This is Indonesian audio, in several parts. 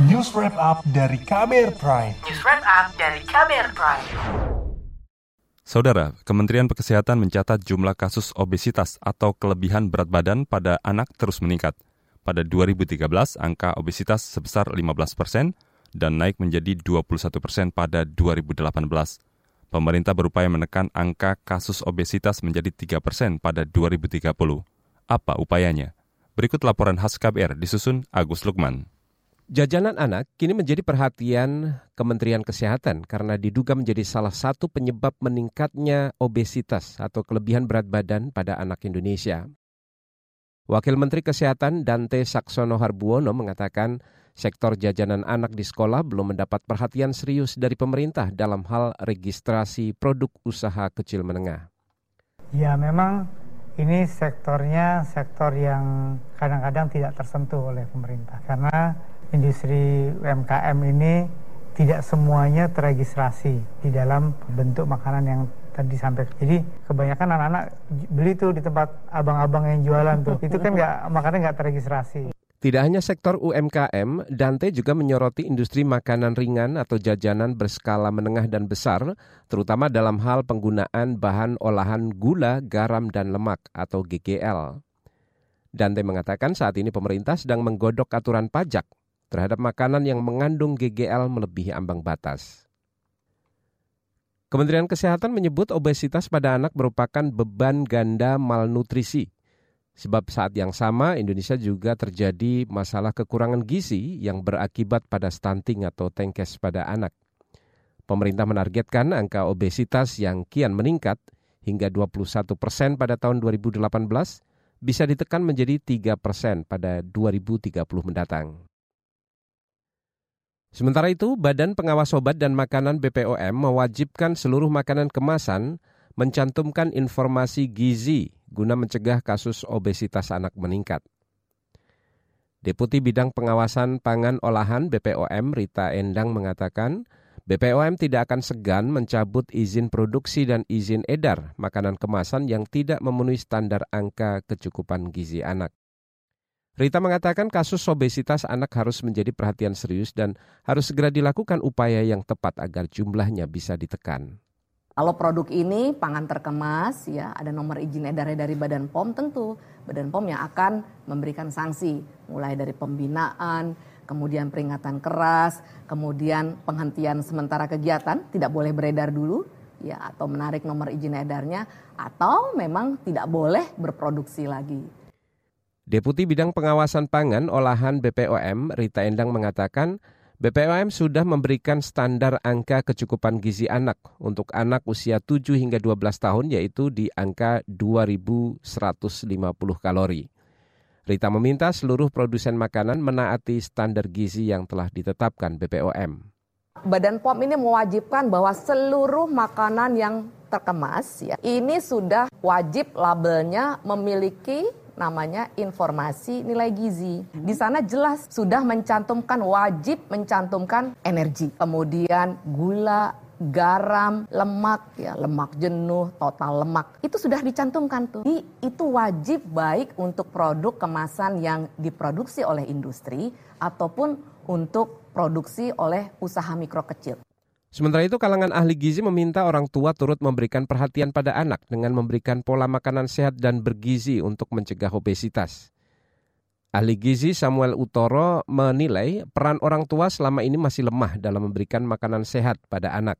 News Wrap Up dari KBR Prime. Saudara, Kementerian Kesehatan mencatat jumlah kasus obesitas atau kelebihan berat badan pada anak terus meningkat. Pada 2013, angka obesitas sebesar 15% dan naik menjadi 21% pada 2018. Pemerintah berupaya menekan angka kasus obesitas menjadi 3% pada 2030. Apa upayanya? Berikut laporan khas KBR disusun Agus Lukman. Jajanan anak kini menjadi perhatian Kementerian Kesehatan karena diduga menjadi salah satu penyebab meningkatnya obesitas atau kelebihan berat badan pada anak Indonesia. Wakil Menteri Kesehatan Dante Saksono Harbuwono mengatakan sektor jajanan anak di sekolah belum mendapat perhatian serius dari pemerintah dalam hal registrasi produk usaha kecil menengah. Ya, memang ini sektornya sektor yang kadang-kadang tidak tersentuh oleh pemerintah karena industri UMKM ini tidak semuanya terregistrasi di dalam bentuk makanan yang tadi sampaikan. Jadi kebanyakan anak-anak beli tuh di tempat abang-abang yang jualan tuh. Itu kan makanannya nggak terregistrasi. Tidak hanya sektor UMKM, Dante juga menyoroti industri makanan ringan atau jajanan berskala menengah dan besar, terutama dalam hal penggunaan bahan olahan gula, garam, dan lemak atau GGL. Dante mengatakan saat ini pemerintah sedang menggodok aturan pajak terhadap makanan yang mengandung GGL melebihi ambang batas. Kementerian Kesehatan menyebut obesitas pada anak merupakan beban ganda malnutrisi. Sebab saat yang sama Indonesia juga terjadi masalah kekurangan gizi yang berakibat pada stunting atau tengkes pada anak. Pemerintah menargetkan angka obesitas yang kian meningkat hingga 21% pada tahun 2018 bisa ditekan menjadi 3% pada 2030 mendatang. Sementara itu, Badan Pengawas Obat dan Makanan BPOM mewajibkan seluruh makanan kemasan mencantumkan informasi gizi guna mencegah kasus obesitas anak meningkat. Deputi Bidang Pengawasan Pangan Olahan BPOM Rita Endang mengatakan, BPOM tidak akan segan mencabut izin produksi dan izin edar makanan kemasan yang tidak memenuhi standar angka kecukupan gizi anak. Rita mengatakan kasus obesitas anak harus menjadi perhatian serius dan harus segera dilakukan upaya yang tepat agar jumlahnya bisa ditekan. Kalau produk ini pangan terkemas, ya ada nomor izin edarnya dari Badan POM, tentu Badan POM yang akan memberikan sanksi mulai dari pembinaan, kemudian peringatan keras, kemudian penghentian sementara kegiatan, tidak boleh beredar dulu, ya atau menarik nomor izin edarnya atau memang tidak boleh berproduksi lagi. Deputi Bidang Pengawasan Pangan Olahan BPOM, Rita Endang mengatakan, BPOM sudah memberikan standar angka kecukupan gizi anak untuk anak usia 7 hingga 12 tahun yaitu di angka 2.150 kalori. Rita meminta seluruh produsen makanan menaati standar gizi yang telah ditetapkan BPOM. Badan POM ini mewajibkan bahwa seluruh makanan yang terkemas ya, ini sudah wajib labelnya memiliki namanya informasi nilai gizi. Di sana jelas sudah mencantumkan, wajib mencantumkan energi. Kemudian gula, garam, lemak, ya lemak jenuh, total lemak. Itu sudah dicantumkan tuh. Jadi itu wajib baik untuk produk kemasan yang diproduksi oleh industri ataupun untuk produksi oleh usaha mikro kecil. Sementara itu, kalangan ahli gizi meminta orang tua turut memberikan perhatian pada anak dengan memberikan pola makanan sehat dan bergizi untuk mencegah obesitas. Ahli gizi Samuel Utoro menilai peran orang tua selama ini masih lemah dalam memberikan makanan sehat pada anak.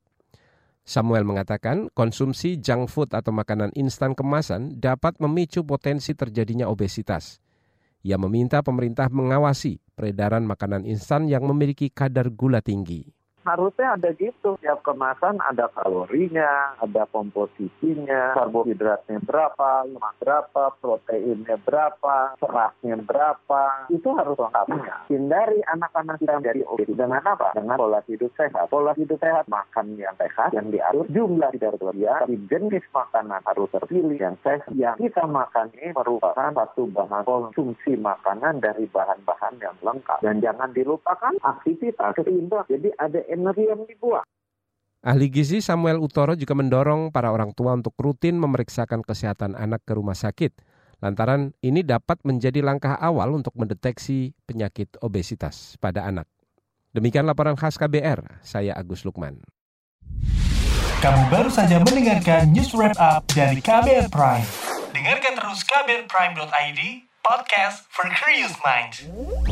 Samuel mengatakan konsumsi junk food atau makanan instan kemasan dapat memicu potensi terjadinya obesitas. Ia meminta pemerintah mengawasi peredaran makanan instan yang memiliki kadar gula tinggi. Harusnya ada gitu, tiap kemasan ada kalorinya, ada komposisinya, karbohidratnya berapa, lemak berapa, proteinnya berapa, seratnya berapa, itu harus lengkapnya. Hindari anak-anak kita dari obesitas dengan apa? Dengan pola hidup sehat. Pola hidup sehat, makan yang sehat, yang diatur, jumlah tidak berlebihan, tapi jenis makanan harus terpilih yang sehat. Yang kita makan ini merupakan satu bahan konsumsi makanan dari bahan-bahan yang lengkap. Dan jangan dilupakan aktivitas seimbang. Jadi ada energi yang dibuang. Ahli gizi Samuel Utoro juga mendorong para orang tua untuk rutin memeriksakan kesehatan anak ke rumah sakit, lantaran ini dapat menjadi langkah awal untuk mendeteksi penyakit obesitas pada anak. Demikian laporan khas KBR, saya Agus Lukman. Kamu baru saja mendengarkan News Wrap Up dari KBR Prime. Dengarkan terus kbrprime.id, podcast for curious minds.